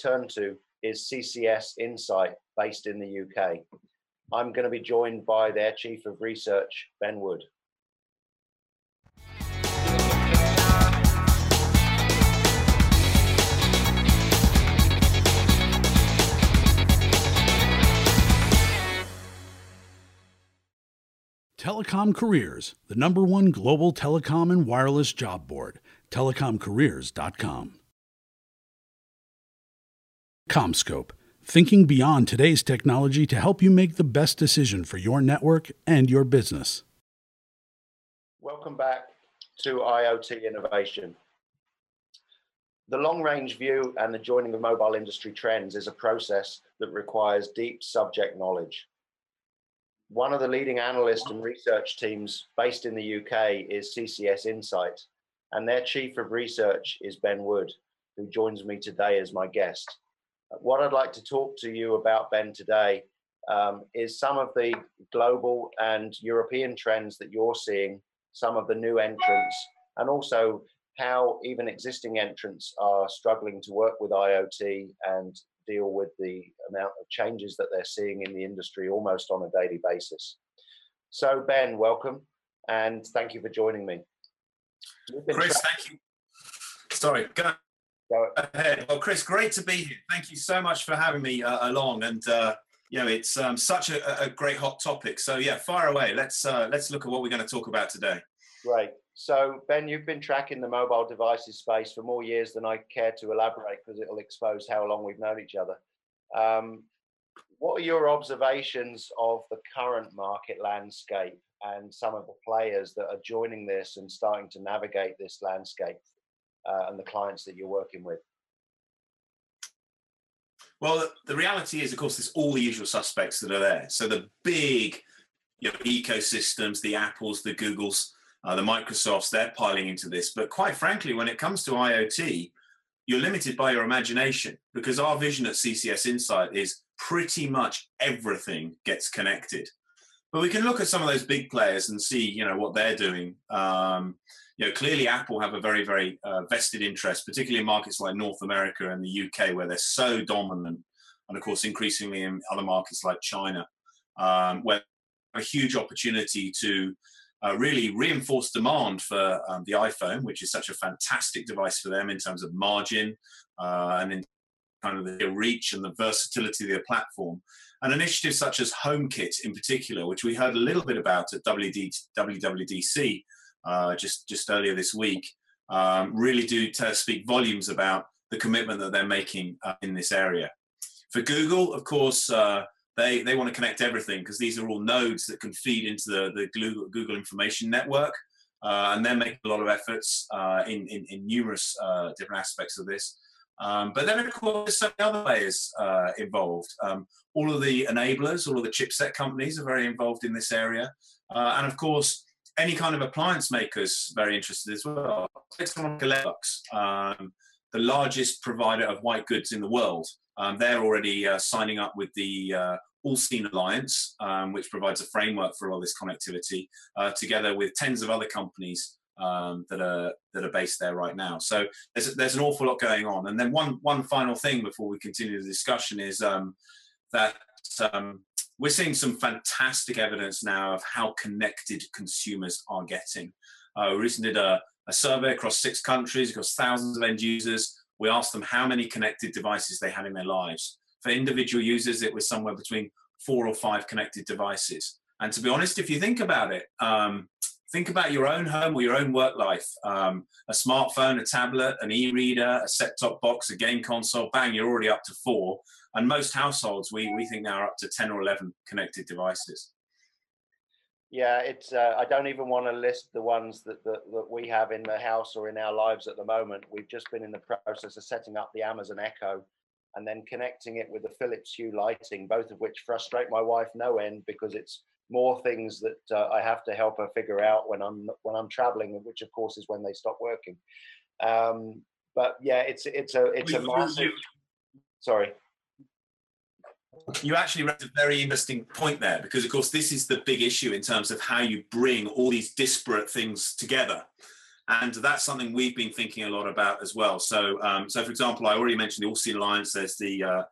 turn to is CCS Insight, based in the UK. I'm going to be joined by their Chief of Research, Ben Wood. Telecom Careers, the #1 global telecom and wireless job board, TelecomCareers.com. Commscope, thinking beyond today's technology to help you make the best decision for your network and your business. Welcome back to IoT Innovation. The long-range view and the joining of mobile industry trends is a process that requires deep subject knowledge. One of the leading analysts and research teams based in the UK is CCS Insight, and their Chief of Research is Ben Wood, who joins me today as my guest. What I'd like to talk to you about, Ben, today is some of the global and European trends that you're seeing, some of the new entrants, and also how even existing entrants are struggling to work with IoT and deal with the amount of changes that they're seeing in the industry almost on a daily basis. So Ben, welcome, and thank you for joining me. Chris, thank you. Sorry, go ahead. Well, Chris, great to be here. Thank you so much for having me along, and you know, it's such a great hot topic. So yeah, fire away. Let's look at what we're going to talk about today. Right. So, Ben, you've been tracking the mobile devices space for more years than I care to elaborate, because it'll expose how long we've known each other. What are your observations of the current market landscape and some of the players that are joining this and starting to navigate this landscape and the clients that you're working with? Well, the reality is, of course, there's all the usual suspects that are there. So the big, you know, ecosystems, the Apples, the Googles, the Microsofts, they're piling into this. But quite frankly, when it comes to IoT, you're limited by your imagination, because our vision at CCS Insight is pretty much everything gets connected. But we can look at some of those big players and see, you know, what they're doing. You know, clearly Apple have a very, very vested interest, particularly in markets like North America and the UK, where they're so dominant, and of course increasingly in other markets like China, where a huge opportunity to really reinforce demand for the iPhone, which is such a fantastic device for them in terms of margin and in kind of the reach and the versatility of their platform. And initiatives such as HomeKit in particular, which we heard a little bit about at WWDC just earlier this week, really do speak volumes about the commitment that they're making in this area. For Google, of course, They want to connect everything, because these are all nodes that can feed into the Google Information Network, and they're making a lot of efforts in numerous different aspects of this. But then, of course, so many other players involved. All of the enablers, all of the chipset companies are very involved in this area, and of course, any kind of appliance makers very interested as well. The largest provider of white goods in the world. They're already signing up with the AllSeen Alliance, which provides a framework for all this connectivity, together with tens of other companies that are based there right now. So there's an awful lot going on. And then one final thing before we continue the discussion is that we're seeing some fantastic evidence now of how connected consumers are getting. We recently did a survey across 6 countries, across thousands of end users. We asked them how many connected devices they had in their lives. For individual users, it was somewhere between 4 or 5 connected devices. And to be honest, if you think about it, think about your own home or your own work life. A smartphone, a tablet, an e-reader, a set-top box, a game console, bang, you're already up to 4. And most households, we think now are up to 10 or 11 connected devices. Yeah, it's. I don't even want to list the ones that we have in the house or in our lives at the moment. We've just been in the process of setting up the Amazon Echo and then connecting it with the Philips Hue lighting, both of which frustrate my wife no end, because it's more things that I have to help her figure out when I'm traveling, which of course is when they stop working. But yeah, it's a massive. Sorry. You actually raised a very interesting point there, because, of course, this is the big issue in terms of how you bring all these disparate things together. And that's something we've been thinking a lot about as well. So, so for example, I already mentioned the AllSeen Alliance. There's the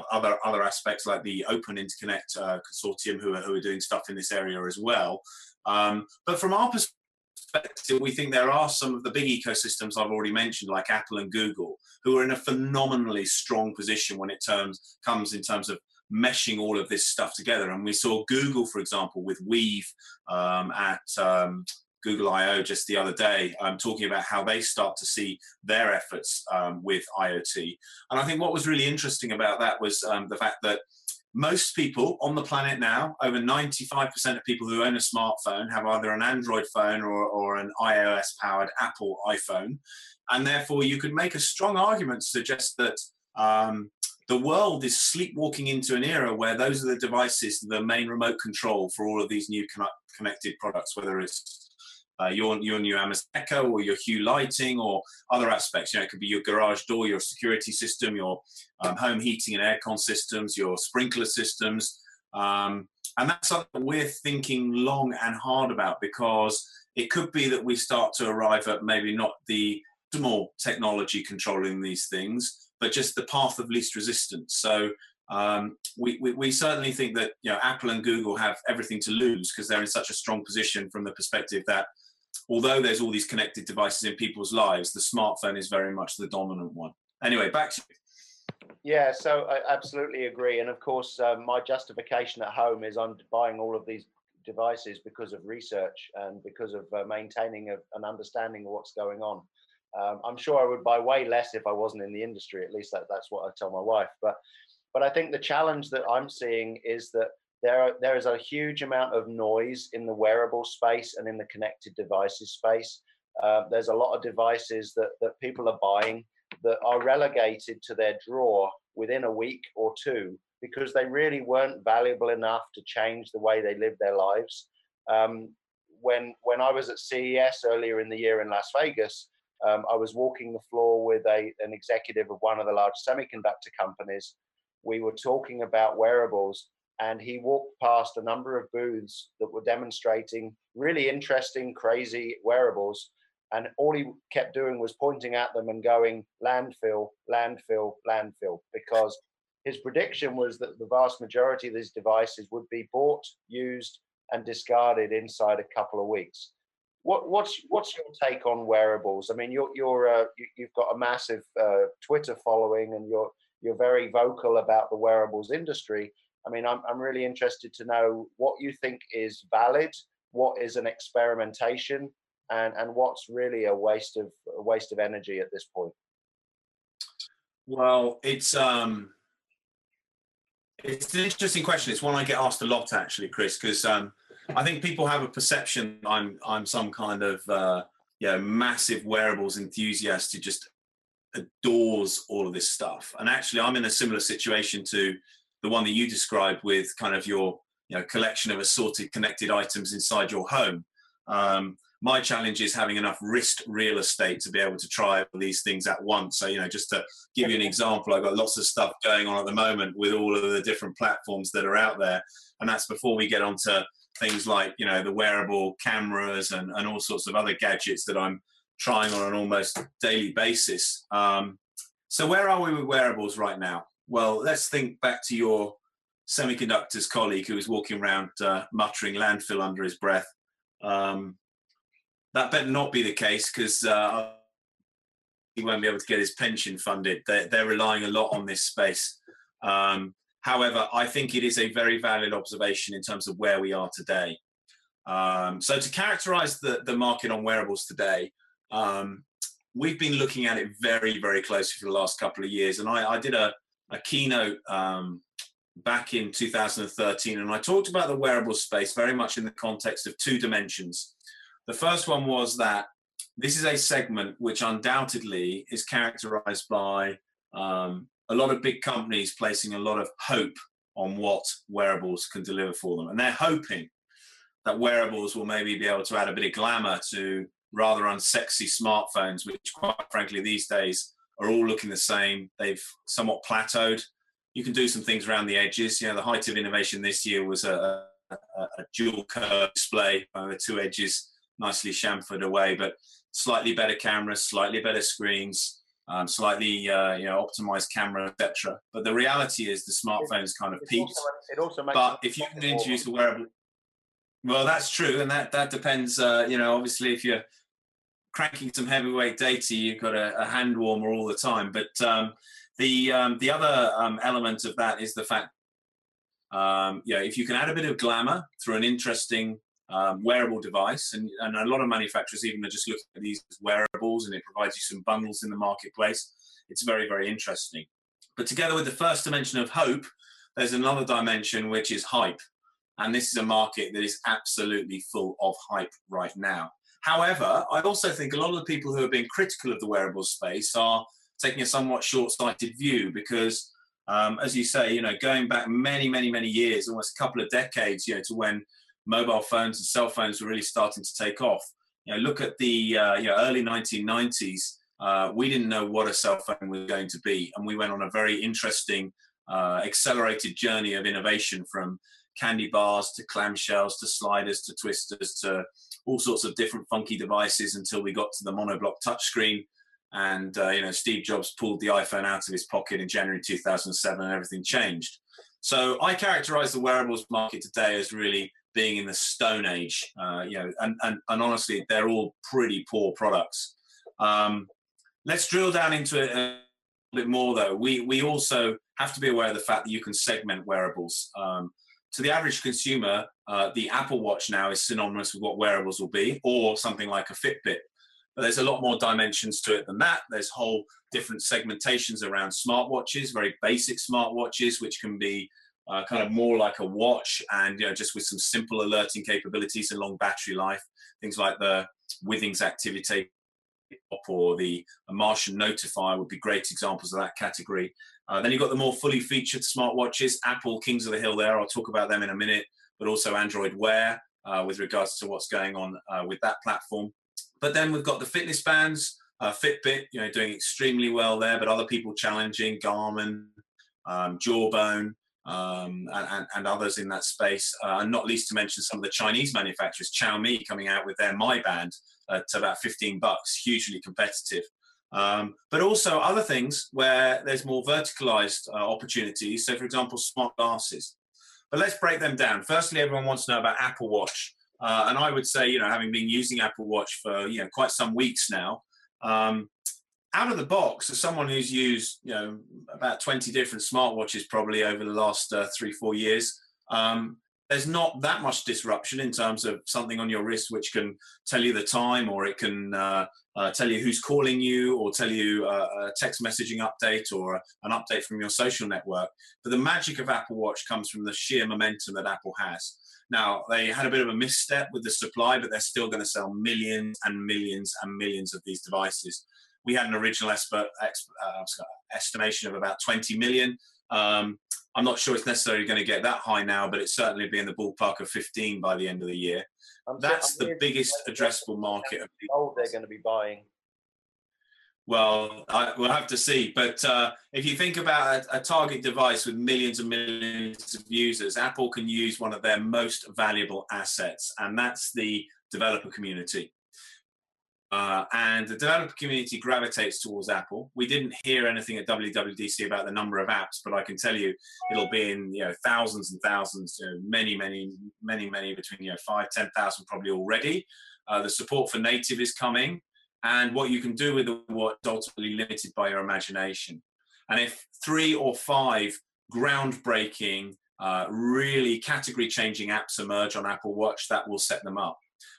other aspects like the Open Interconnect Consortium, who are doing stuff in this area as well. But from our perspective, we think there are some of the big ecosystems I've already mentioned, like Apple and Google, who are in a phenomenally strong position when it comes in terms of meshing all of this stuff together. And we saw Google, for example, with Weave at Google I.O. just the other day, talking about how they start to see their efforts with IoT. And I think what was really interesting about that was the fact that most people on the planet now, over 95% of people who own a smartphone have either an Android phone or an iOS-powered Apple iPhone. And therefore, you could make a strong argument to suggest that the world is sleepwalking into an era where those are the devices, the main remote control for all of these new connected products, whether it's your new Amazon Echo or your Hue lighting or other aspects. You know, it could be your garage door, your security system, your home heating and aircon systems, your sprinkler systems. And that's something we're thinking long and hard about, because it could be that we start to arrive at maybe not the optimal technology controlling these things, but just the path of least resistance. So we certainly think that, you know, Apple and Google have everything to lose, because they're in such a strong position from the perspective that although there's all these connected devices in people's lives, the smartphone is very much the dominant one. Anyway, back to you. Yeah, so I absolutely agree. And of course, my justification at home is I'm buying all of these devices because of research and because of maintaining an understanding of what's going on. I'm sure I would buy way less if I wasn't in the industry. At least that's what I tell my wife. But I think the challenge that I'm seeing is that there is a huge amount of noise in the wearable space and in the connected devices space. There's a lot of devices that people are buying that are relegated to their drawer within a week or two because they really weren't valuable enough to change the way they live their lives. When I was at CES earlier in the year in Las Vegas, I was walking the floor with an executive of one of the large semiconductor companies. We were talking about wearables, and he walked past a number of booths that were demonstrating really interesting, crazy wearables. And all he kept doing was pointing at them and going, landfill, landfill, landfill, because his prediction was that the vast majority of these devices would be bought, used, and discarded inside a couple of weeks. What's your take on wearables? I mean, you've got a massive Twitter following, and you're very vocal about the wearables industry. I mean, I'm really interested to know what you think is valid, what is an experimentation, and what's really a waste of energy at this point. Well, it's an interesting question. It's one I get asked a lot, actually, Chris, because I think people have a perception I'm some kind of massive wearables enthusiast who just adores all of this stuff. And actually, I'm in a similar situation to the one that you described with kind of your collection of assorted connected items inside your home. My challenge is having enough wrist real estate to be able to try all these things at once. So, just to give you an example, I've got lots of stuff going on at the moment with all of the different platforms that are out there. And that's before we get onto things like, the wearable cameras and all sorts of other gadgets that I'm trying on an almost daily basis. So where are we with wearables right now? Well, let's think back to your semiconductors colleague who was walking around muttering landfill under his breath. That better not be the case, because he won't be able to get his pension funded. They're relying a lot on this space. However, I think it is a very valid observation in terms of where we are today. So to characterize the market on wearables today, we've been looking at it very, very closely for the last couple of years. And I did a keynote back in 2013, and I talked about the wearable space very much in the context of two dimensions. The first one was that this is a segment which undoubtedly is characterized by a lot of big companies placing a lot of hope on what wearables can deliver for them. And they're hoping that wearables will maybe be able to add a bit of glamour to rather unsexy smartphones, which quite frankly these days are all looking the same. They've somewhat plateaued. You can do some things around the edges. The height of innovation this year was a a dual curve display where the two edges nicely chamfered away, but slightly better cameras, slightly better screens, slightly optimized camera, etc. But the reality is the smartphone's kind of peaked. But if you can introduce the wearable, well, that's true, and that depends. Obviously, if you're cranking some heavyweight data, you've got a hand warmer all the time. But the other element of that is the fact, if you can add a bit of glamour through an interesting wearable device, and a lot of manufacturers even are just looking at these as wearables, and it provides you some bundles in the marketplace. It's very, very interesting. But together with the first dimension of hope, there's another dimension which is hype, and this is a market that is absolutely full of hype right now. However, I also think a lot of the people who have been critical of the wearable space are taking a somewhat short-sighted view because, as you say, going back many, many, many years, almost a couple of decades, to when mobile phones and cell phones were really starting to take off. Look at the early 1990s. We didn't know what a cell phone was going to be, and we went on a very interesting, accelerated journey of innovation from candy bars to clamshells to sliders to twisters to all sorts of different funky devices until we got to the monoblock touchscreen. And Steve Jobs pulled the iPhone out of his pocket in January 2007, and everything changed. So I characterize the wearables market today as really being in the Stone Age, and honestly, they're all pretty poor products. Let's drill down into it a bit more, though. We also have to be aware of the fact that you can segment wearables. To the average consumer, the Apple Watch now is synonymous with what wearables will be, or something like a Fitbit. But there's a lot more dimensions to it than that. There's whole different segmentations around smartwatches, very basic smartwatches, which can be kind of more like a watch and just with some simple alerting capabilities and long battery life. Things like the Withings activity or the Martian notifier would be great examples of that category. Then you've got the more fully featured smartwatches, Apple, Kings of the Hill there, I'll talk about them in a minute, but also Android Wear with regards to what's going on with that platform. But then we've got the fitness bands, Fitbit, doing extremely well there, but other people challenging, Garmin, Jawbone, and others in that space. And not least to mention some of the Chinese manufacturers, Xiaomi coming out with their My Band to about $15, hugely competitive. But also other things where there's more verticalized opportunities. So for example, smart glasses. But let's break them down. Firstly, everyone wants to know about Apple Watch. And I would say, having been using Apple Watch for, quite some weeks now, out of the box, as someone who's used, about 20 different smartwatches probably over the last 3-4 years, there's not that much disruption in terms of something on your wrist which can tell you the time, or it can tell you who's calling you, or tell you a text messaging update or an update from your social network. But the magic of Apple Watch comes from the sheer momentum that Apple has. Now, they had a bit of a misstep with the supply, but they're still going to sell millions and millions and millions of these devices. We had an original estimation of about 20 million. I'm not sure it's necessarily going to get that high now, but it's certainly be in the ballpark of 15 by the end of the year. That's the biggest addressable market. Of people they're going to be buying. Well, we'll have to see. But if you think about a target device with millions and millions of users, Apple can use one of their most valuable assets, and that's the developer community. And the developer community gravitates towards Apple. We didn't hear anything at WWDC about the number of apps, but I can tell you it'll be in thousands and thousands, many between 5,000 to 10,000 probably already. The support for native is coming. And what you can do with the watch is ultimately limited by your imagination. And if 3 or 5 groundbreaking, really category-changing apps emerge on Apple Watch, that will set them up.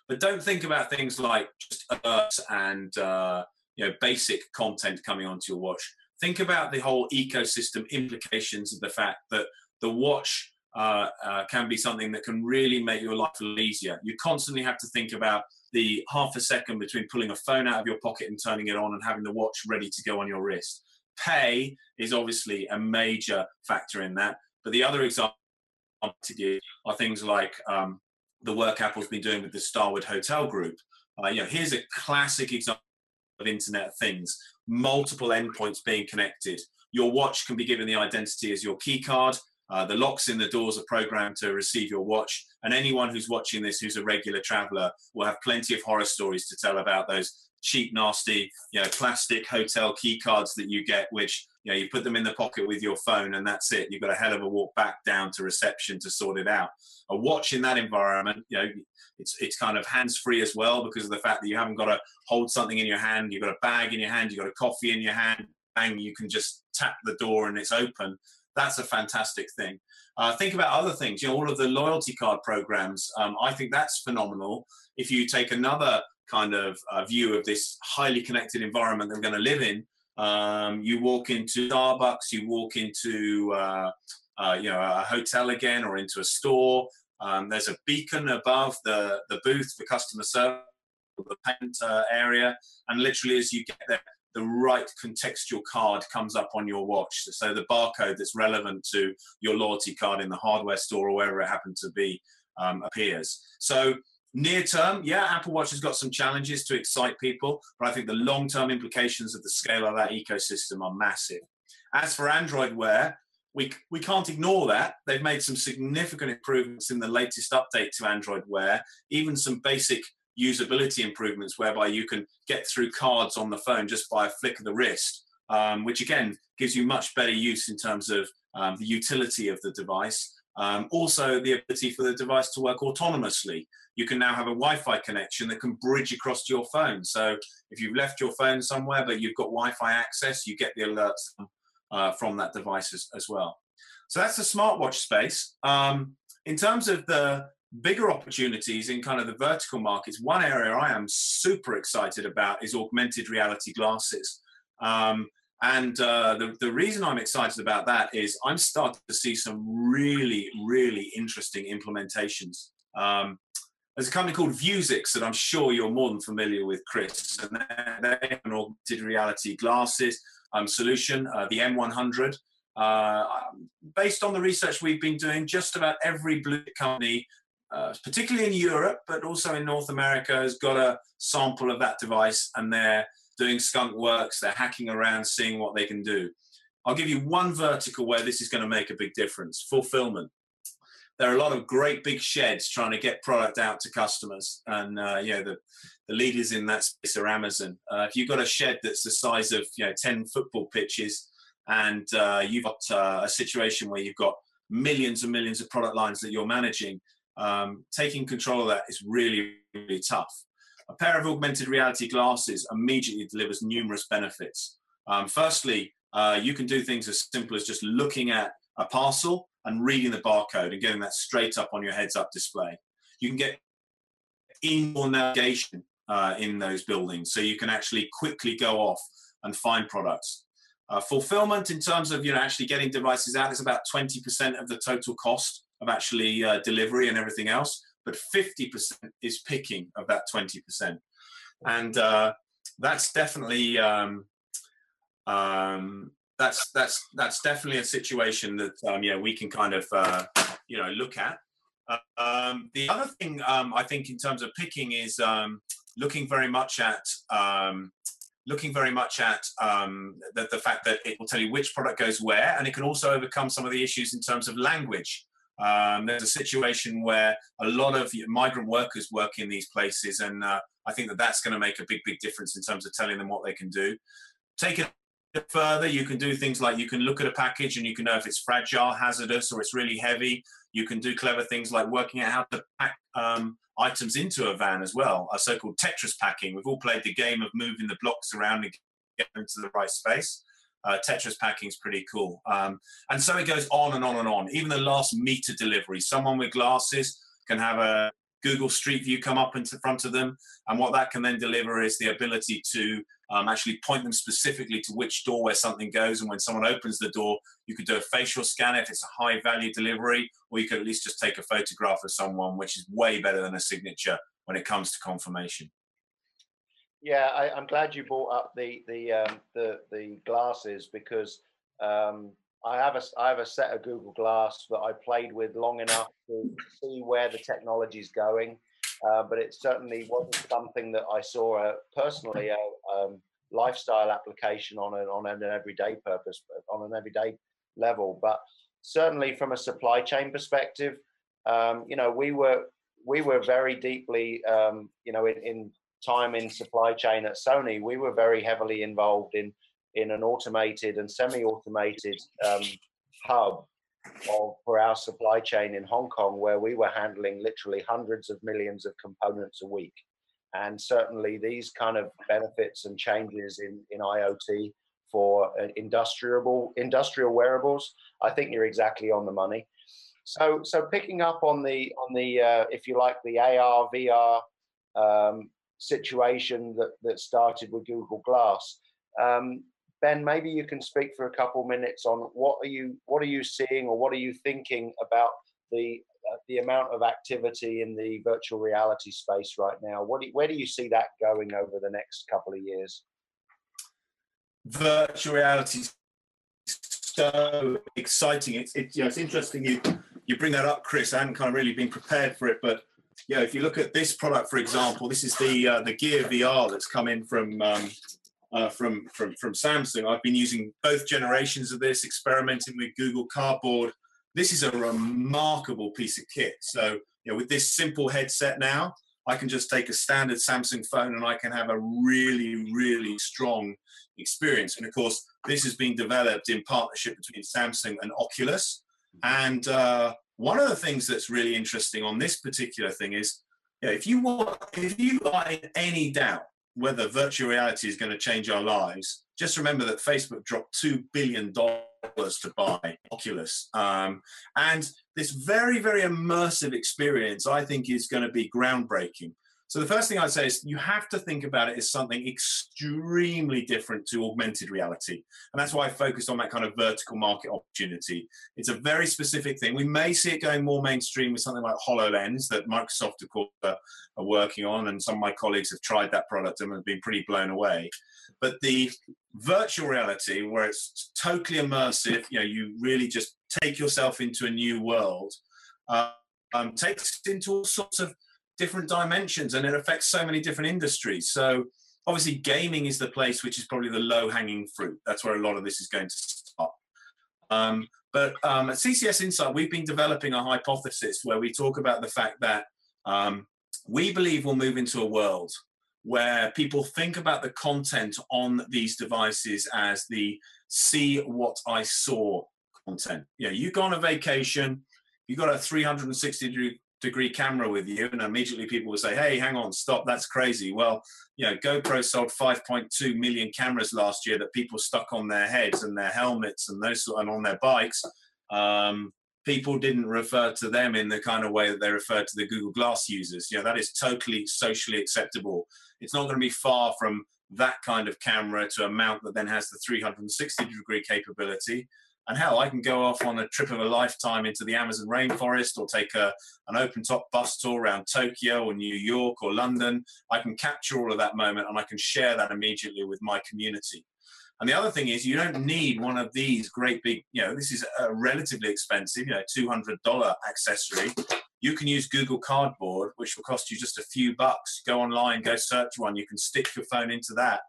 But don't think about things like just alerts and basic content coming onto your watch. Think about the whole ecosystem implications of the fact that the watch can be something that can really make your life a little easier. You constantly have to think about the half a second between pulling a phone out of your pocket and turning it on and having the watch ready to go on your wrist. Pay is obviously a major factor in that. But the other example to give are things like the work Apple's been doing with the Starwood Hotel Group. Here's a classic example of Internet of Things, multiple endpoints being connected. Your watch can be given the identity as your key card. The locks in the doors are programmed to receive your watch, and anyone who's watching this who's a regular traveler will have plenty of horror stories to tell about those cheap, nasty, plastic hotel key cards that you get, which, you put them in the pocket with your phone and that's it. You've got a hell of a walk back down to reception to sort it out. A watch in that environment, it's kind of hands-free as well, because of the fact that you haven't got to hold something in your hand. You've got a bag in your hand, you've got a coffee in your hand, bang, you can just tap the door and it's open. That's a fantastic thing. Think about other things, all of the loyalty card programs. I think that's phenomenal. If you take another kind of view of this highly connected environment that we're going to live in, you walk into Starbucks, you walk into a hotel again, or into a store. There's a beacon above the booth for customer service, the payment area, and literally as you get there, the right contextual card comes up on your watch. So the barcode that's relevant to your loyalty card in the hardware store or wherever it happened to be appears. So near term, yeah, Apple Watch has got some challenges to excite people, but I think the long-term implications of the scale of that ecosystem are massive. As for Android Wear, we can't ignore that. They've made some significant improvements in the latest update to Android Wear, even some basic usability improvements whereby you can get through cards on the phone just by a flick of the wrist, which again gives you much better use in terms of the utility of the device. Also, the ability for the device to work autonomously. You can now have a Wi-Fi connection that can bridge across to your phone. So if you've left your phone somewhere but you've got Wi-Fi access, you get the alerts from that device as well. So that's the smartwatch space. In terms of the bigger opportunities in kind of the vertical markets, one area I am super excited about is augmented reality glasses. And the reason I'm excited about that is I'm starting to see some really, really interesting implementations. There's a company called Vuzix that I'm sure you're more than familiar with, Chris, and they have an augmented reality glasses solution, the M100. Based on the research we've been doing, just about every blue company, particularly in Europe, but also in North America, has got a sample of that device, and they're doing skunk works, they're hacking around, seeing what they can do. I'll give you one vertical where this is going to make a big difference: fulfillment. There are a lot of great big sheds trying to get product out to customers, and the leaders in that space are Amazon. If you've got a shed that's the size of 10 football pitches, and you've got a situation where you've got millions and millions of product lines that you're managing, taking control of that is really, really tough. A pair of augmented reality glasses immediately delivers numerous benefits. Firstly, you can do things as simple as just looking at a parcel and reading the barcode and getting that straight up on your heads-up display. You can get indoor navigation in those buildings, so you can actually quickly go off and find products. Fulfillment, in terms of actually getting devices out, is about 20% of the total cost of actually delivery and everything else, but 50% is picking of that 20%. And that's definitely that's definitely a situation that we can kind of look at. The other thing I think in terms of picking is looking very much at the fact that it will tell you which product goes where, and it can also overcome some of the issues in terms of language. There's a situation where a lot of migrant workers work in these places, and I think that's going to make a big, big difference in terms of telling them what they can do. Take it further, you can do things like you can look at a package and you can know if it's fragile, hazardous, or it's really heavy. You can do clever things like working out how to pack items into a van as well, a so-called Tetris packing. We've all played the game of moving the blocks around and getting them to the right space. Tetris packing is pretty cool. And so it goes on and on and on. Even the last meter delivery, someone with glasses can have a Google Street View come up in front of them, and what that can then deliver is the ability to actually point them specifically to which door where something goes, and when someone opens the door, you could do a facial scan if it's a high-value delivery, or you could at least just take a photograph of someone, which is way better than a signature when it comes to confirmation. Yeah, I'm glad you brought up the glasses, because I have a set of Google Glass that I played with long enough to see where the technology is going, but it certainly wasn't something that I saw personally a lifestyle application on an everyday level. But certainly from a supply chain perspective, we were very deeply, in time in supply chain at Sony, we were very heavily involved in an automated and semi-automated hub for our supply chain in Hong Kong, where we were handling literally hundreds of millions of components a week. And certainly these kind of benefits and changes in IoT for industrial wearables, I think you're exactly on the money. So picking up on the if you like, the AR, VR situation that started with Google Glass, Ben, maybe you can speak for a couple minutes on what are you seeing, or what are you thinking about the amount of activity in the virtual reality space right now? Where do you see that going over the next couple of years? Virtual reality is so exciting. It's interesting you bring that up, Chris. I hadn't kind of really been prepared for it, but yeah, if you look at this product, for example, this is the Gear VR that's come in from Samsung. I've been using both generations of this, experimenting with Google Cardboard. This is a remarkable piece of kit. So, with this simple headset now, I can just take a standard Samsung phone and I can have a really, really strong experience. And of course, this has been developed in partnership between Samsung and Oculus. And one of the things that's really interesting on this particular thing is, if you are in any doubt whether virtual reality is going to change our lives, just remember that Facebook dropped $2 billion to buy Oculus. And this very, very immersive experience, I think, is going to be groundbreaking. So the first thing I'd say is you have to think about it as something extremely different to augmented reality. And that's why I focused on that kind of vertical market opportunity. It's a very specific thing. We may see it going more mainstream with something like HoloLens that Microsoft, of course, are working on. And some of my colleagues have tried that product and have been pretty blown away. But the virtual reality, where it's totally immersive, you really just take yourself into a new world, takes into all sorts of different dimensions, and it affects so many different industries. So obviously gaming is the place which is probably the low-hanging fruit. That's where a lot of this is going to start. But at CCS Insight, we've been developing a hypothesis where we talk about the fact that we believe we'll move into a world where people think about the content on these devices as the "see what I saw" content. You go on a vacation, you got a 360-degree camera with you, and immediately people will say, "Hey, hang on, stop, that's crazy." Well, GoPro sold 5.2 million cameras last year that people stuck on their heads and their helmets and those and on their bikes. People didn't refer to them in the kind of way that they referred to the Google Glass users. That is totally socially acceptable. It's not going to be far from that kind of camera to a mount that then has the 360-degree capability. And hell, I can go off on a trip of a lifetime into the Amazon rainforest, or take an open-top bus tour around Tokyo or New York or London. I can capture all of that moment, and I can share that immediately with my community. And the other thing is, you don't need one of these great big, this is a relatively expensive, $200 accessory. You can use Google Cardboard, which will cost you just a few bucks. Go online, go search one. You can stick your phone into that,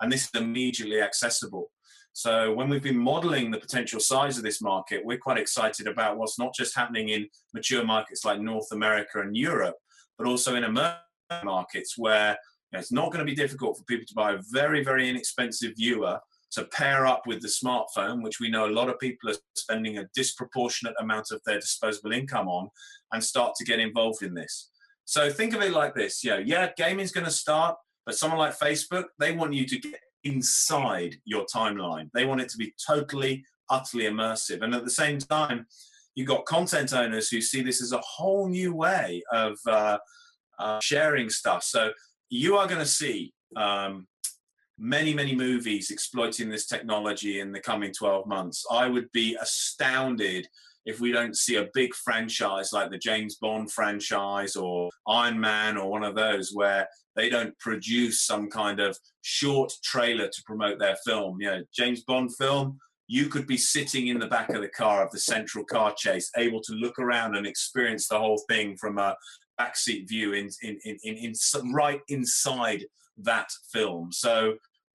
and this is immediately accessible. So when we've been modeling the potential size of this market, we're quite excited about what's not just happening in mature markets like North America and Europe, but also in emerging markets where it's not going to be difficult for people to buy a very, very inexpensive viewer to pair up with the smartphone, which we know a lot of people are spending a disproportionate amount of their disposable income on, and start to get involved in this. So think of it like this. Gaming's going to start, but someone like Facebook, they want you to get inside your timeline. They want it to be totally, utterly immersive. And at the same time, you've got content owners who see this as a whole new way of sharing stuff. So you are going to see many, many movies exploiting this technology in the coming 12 months. I would be astounded if we don't see a big franchise like the James Bond franchise or Iron Man or one of those, where they don't produce some kind of short trailer to promote their film. James Bond film, you could be sitting in the back of the car of the central car chase, able to look around and experience the whole thing from a backseat view right inside that film. So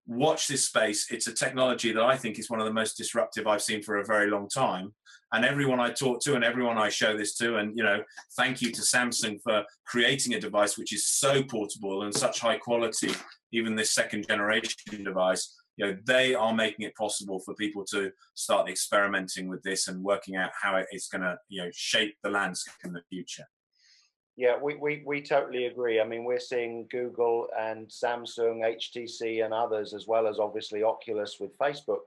watch this space. It's a technology that I think is one of the most disruptive I've seen for a very long time. And everyone I talk to and everyone I show this to, and, you know, thank you to Samsung for creating a device which is so portable and such high quality, even this second generation device, you know, they are making it possible for people to start experimenting with this and working out how it's going to, you know, shape the landscape in the future. Yeah, we totally agree. I mean, we're seeing Google and Samsung, HTC and others, as well as obviously Oculus with Facebook,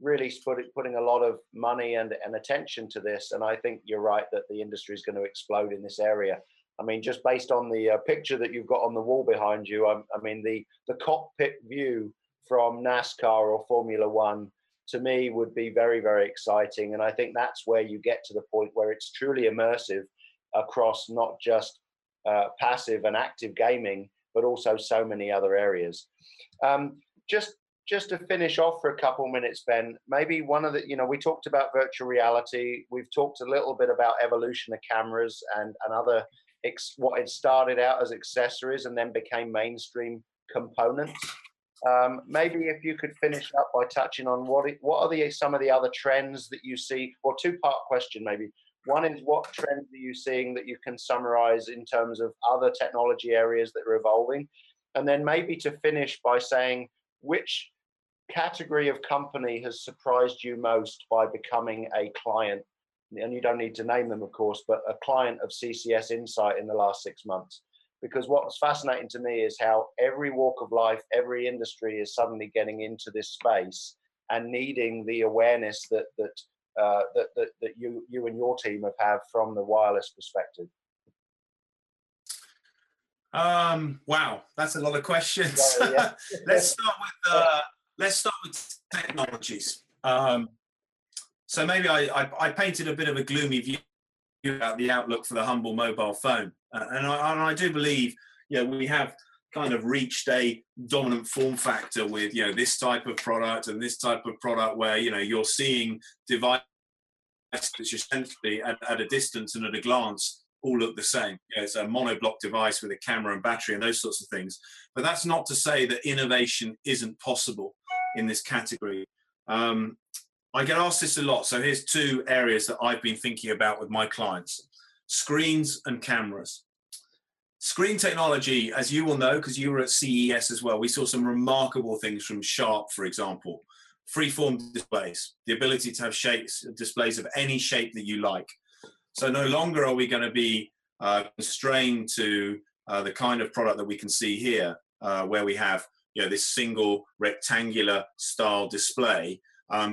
really putting a lot of money and attention to this. And I think you're right that the industry is going to explode in this area. I mean, just based on the picture that you've got on the wall behind you, I mean, the cockpit view from NASCAR or Formula One, to me, would be very, very exciting. And I think that's where you get to the point where it's truly immersive across not just passive and active gaming, but also so many other areas. Just to finish off for a couple minutes, Ben, maybe one of the, you know, we talked about virtual reality. We've talked a little bit about evolution of cameras and other, what had started out as accessories and then became mainstream components. Maybe if you could finish up by touching on what are some of the other trends that you see, or two-part question maybe. One is, what trends are you seeing that you can summarize in terms of other technology areas that are evolving? And then maybe to finish by saying, which category of company has surprised you most by becoming a client, and you don't need to name them, of course, but a client of CCS Insight in the last 6 months? Because what's fascinating to me is how every walk of life, every industry is suddenly getting into this space and needing the awareness that you and your team have had from the wireless perspective. Wow, that's a lot of questions. So, yeah. let's start with technologies. So maybe I painted a bit of a gloomy view about the outlook for the humble mobile phone, and I do believe, you know, we have kind of reached a dominant form factor with, you know, this type of product and this type of product, where, you know, you're seeing devices which essentially at a distance and at a glance all look the same. You know, it's a monoblock device with a camera and battery and those sorts of things. But that's not to say that innovation isn't possible in this category. I get asked this a lot. So here's two areas that I've been thinking about with my clients: screens and cameras. Screen technology, as you will know, because you were at CES as well, we saw some remarkable things from Sharp, for example. Freeform displays, the ability to have shapes, displays of any shape that you like. So no longer are we going to be constrained to the kind of product that we can see here, where we have, you know, this single rectangular style display.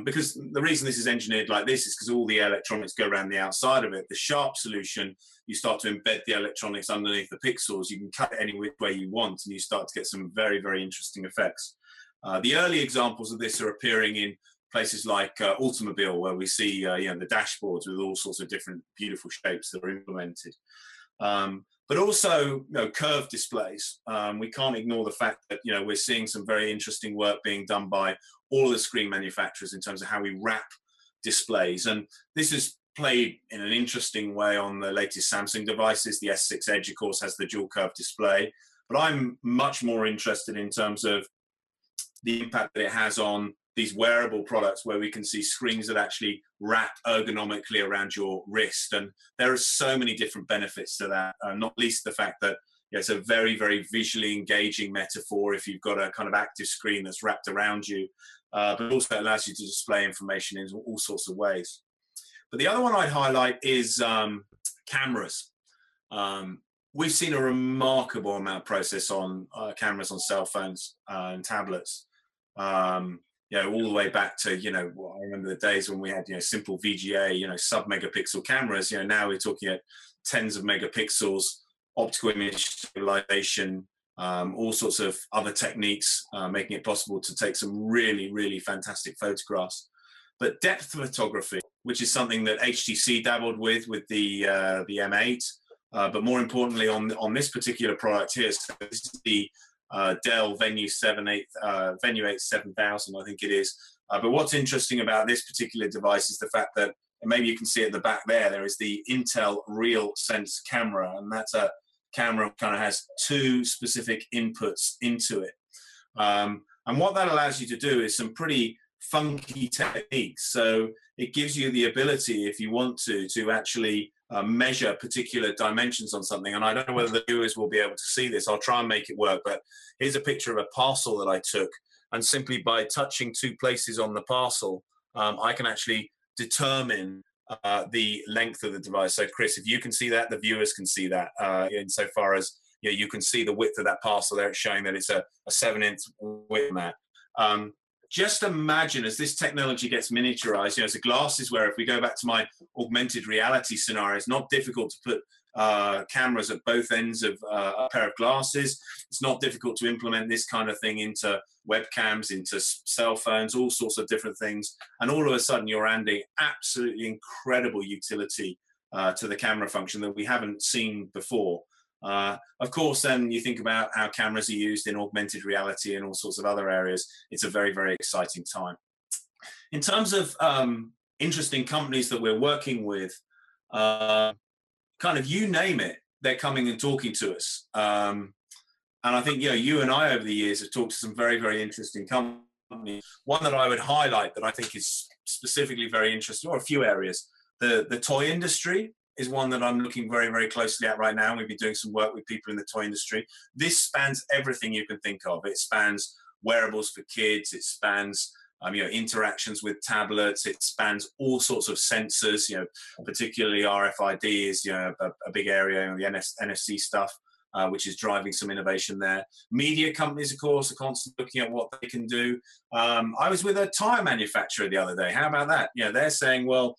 Because the reason this is engineered like this is because all the electronics go around the outside of it. The Sharp solution, you start to embed the electronics underneath the pixels. You can cut it any which way you want, and you start to get some very, very interesting effects. The early examples of this are appearing in places like automobile, where we see you know, the dashboards with all sorts of different beautiful shapes that are implemented. But also, you know, curved displays. We can't ignore the fact that, you know, we're seeing some very interesting work being done by all of the screen manufacturers in terms of how we wrap displays. And this is played in an interesting way on the latest Samsung devices. The S6 Edge, of course, has the dual curve display. But I'm much more interested in terms of the impact that it has on these wearable products, where we can see screens that actually wrap ergonomically around your wrist. And there are so many different benefits to that, not least the fact that, you know, it's a very, very visually engaging metaphor if you've got a kind of active screen that's wrapped around you, but also allows you to display information in all sorts of ways. But the other one I'd highlight is cameras. We've seen a remarkable amount of progress on cameras on cell phones and tablets. You know, all the way back to, you know, I remember the days when we had, you know, simple VGA, you know, sub-megapixel cameras. You know, now we're talking at tens of megapixels, optical image stabilization, all sorts of other techniques, making it possible to take some really, really fantastic photographs. But depth photography, which is something that HTC dabbled with the M8, but more importantly on this particular product here, so this is the Dell Venue 87000, I think it is. But what's interesting about this particular device is the fact that, and maybe you can see at the back there, there is the Intel RealSense camera, and that's a camera kind of has two specific inputs into it. And what that allows you to do is some pretty funky techniques. So it gives you the ability, if you want to actually measure particular dimensions on something. And I don't know whether the viewers will be able to see this. I'll try and make it work. But here's a picture of a parcel that I took. And simply by touching two places on the parcel, I can actually determine the length of the device. So, Chris, if you can see that, the viewers can see that insofar as you can see the width of that parcel there. It's showing that it's a 7-inch width mat. Just imagine as this technology gets miniaturized, as a glasses wearer, if we go back to my augmented reality scenario, it's not difficult to put cameras at both ends of a pair of glasses. It's not difficult to implement this kind of thing into webcams, into cell phones, all sorts of different things. And all of a sudden you're adding absolutely incredible utility to the camera function that we haven't seen before. Of course, then you think about how cameras are used in augmented reality and all sorts of other areas. It's a very, very exciting time. In terms of interesting companies that we're working with, kind of you name it, they're coming and talking to us. And I think, you and I over the years have talked to some very, very interesting companies. One that I would highlight that I think is specifically very interesting, or a few areas, the toy industry is one that I'm looking very, very closely at right now. We've been doing some work with people in the toy industry. This spans everything you can think of. It spans wearables for kids. It spans interactions with tablets. It spans all sorts of sensors, particularly RFID is a big area, and the NFC stuff, which is driving some innovation there. Media companies, of course, are constantly looking at what they can do. I was with a tire manufacturer the other day. How about that? They're saying, well,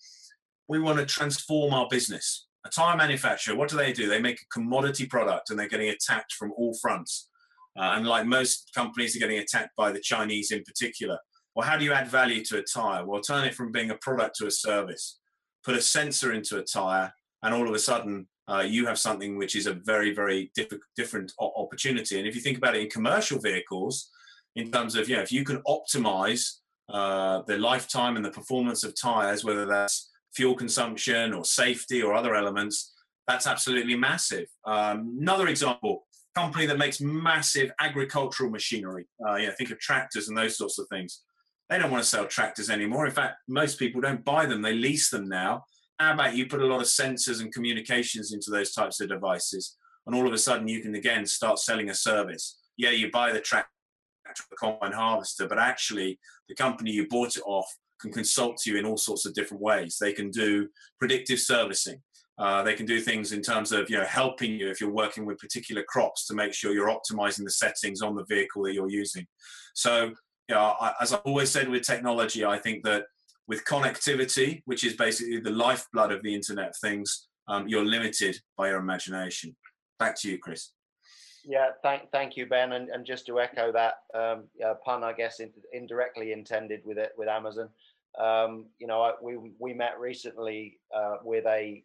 we want to transform our business. A tire manufacturer, what do? They make a commodity product and they're getting attacked from all fronts. And like most companies, they're getting attacked by the Chinese in particular. Well, how do you add value to a tire? Well, turn it from being a product to a service. Put a sensor into a tire and all of a sudden you have something which is a very, very different opportunity. And if you think about it in commercial vehicles, in terms of, if you can optimize the lifetime and the performance of tires, whether that's fuel consumption or safety or other elements, that's absolutely massive. Another example, company that makes massive agricultural machinery. Think of tractors and those sorts of things. They don't want to sell tractors anymore. In fact, most people don't buy them. They lease them now. How about you put a lot of sensors and communications into those types of devices, and all of a sudden you can, again, start selling a service. Yeah, you buy the tractor, the combine harvester, but actually the company you bought it off can consult you in all sorts of different ways. They can do predictive servicing. They can do things in terms of helping you if you're working with particular crops to make sure you're optimizing the settings on the vehicle that you're using. So as I've always said with technology, I think that with connectivity, which is basically the lifeblood of the Internet of Things, you're limited by your imagination. Back to you, Chris. Yeah, thank you, Ben. And just to echo that pun, I guess, indirectly intended with it, with Amazon, we met recently with a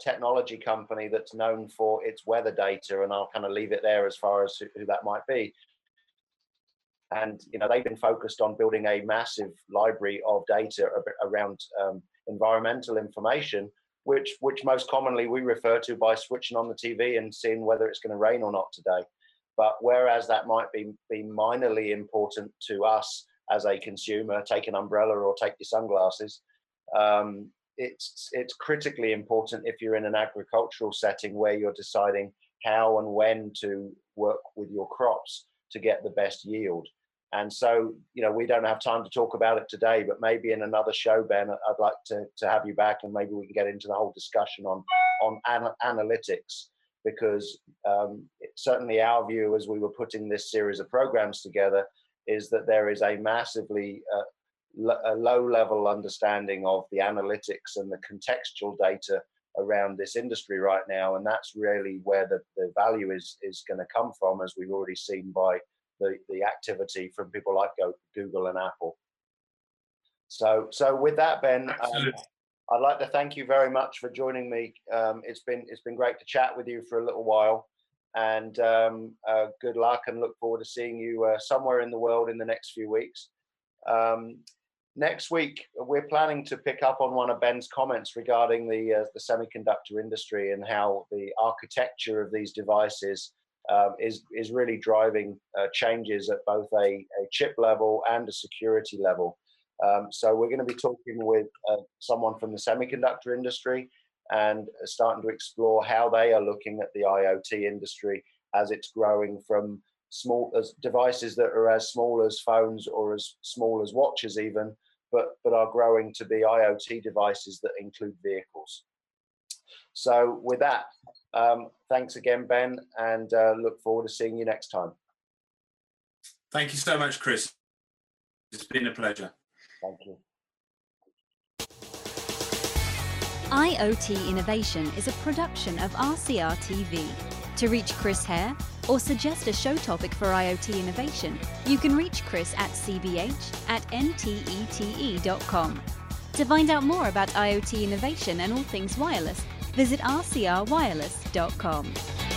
technology company that's known for its weather data, and I'll kind of leave it there as far as who that might be. And, they've been focused on building a massive library of data around environmental information, which most commonly we refer to by switching on the TV and seeing whether it's going to rain or not today. But whereas that might be minorly important to us as a consumer, take an umbrella or take your sunglasses, it's critically important if you're in an agricultural setting where you're deciding how and when to work with your crops to get the best yield. And so, we don't have time to talk about it today, but maybe in another show, Ben, I'd like to have you back, and maybe we can get into the whole discussion on analytics, because certainly our view as we were putting this series of programs together is that there is a massively low-level understanding of the analytics and the contextual data around this industry right now, and that's really where the value is going to come from, as we've already seen by the activity from people like Google and Apple. So with that, Ben, I'd like to thank you very much for joining me. It's been great to chat with you for a little while, and good luck, and look forward to seeing you somewhere in the world in the next few weeks. Next week, we're planning to pick up on one of Ben's comments regarding the semiconductor industry and how the architecture of these devices is really driving changes at both a chip level and a security level. So we're going to be talking with someone from the semiconductor industry and starting to explore how they are looking at the IoT industry as it's growing from small as devices that are as small as phones or as small as watches even, but are growing to be IoT devices that include vehicles. So with that, thanks again, Ben, and look forward to seeing you next time. Thank you so much, Chris. It's been a pleasure. Thank you. IoT Innovation is a production of RCR TV. To reach Chris Hare or suggest a show topic for IoT Innovation, you can reach Chris at cbh@ntete.com. To find out more about IoT Innovation and all things wireless, visit rcrwireless.com.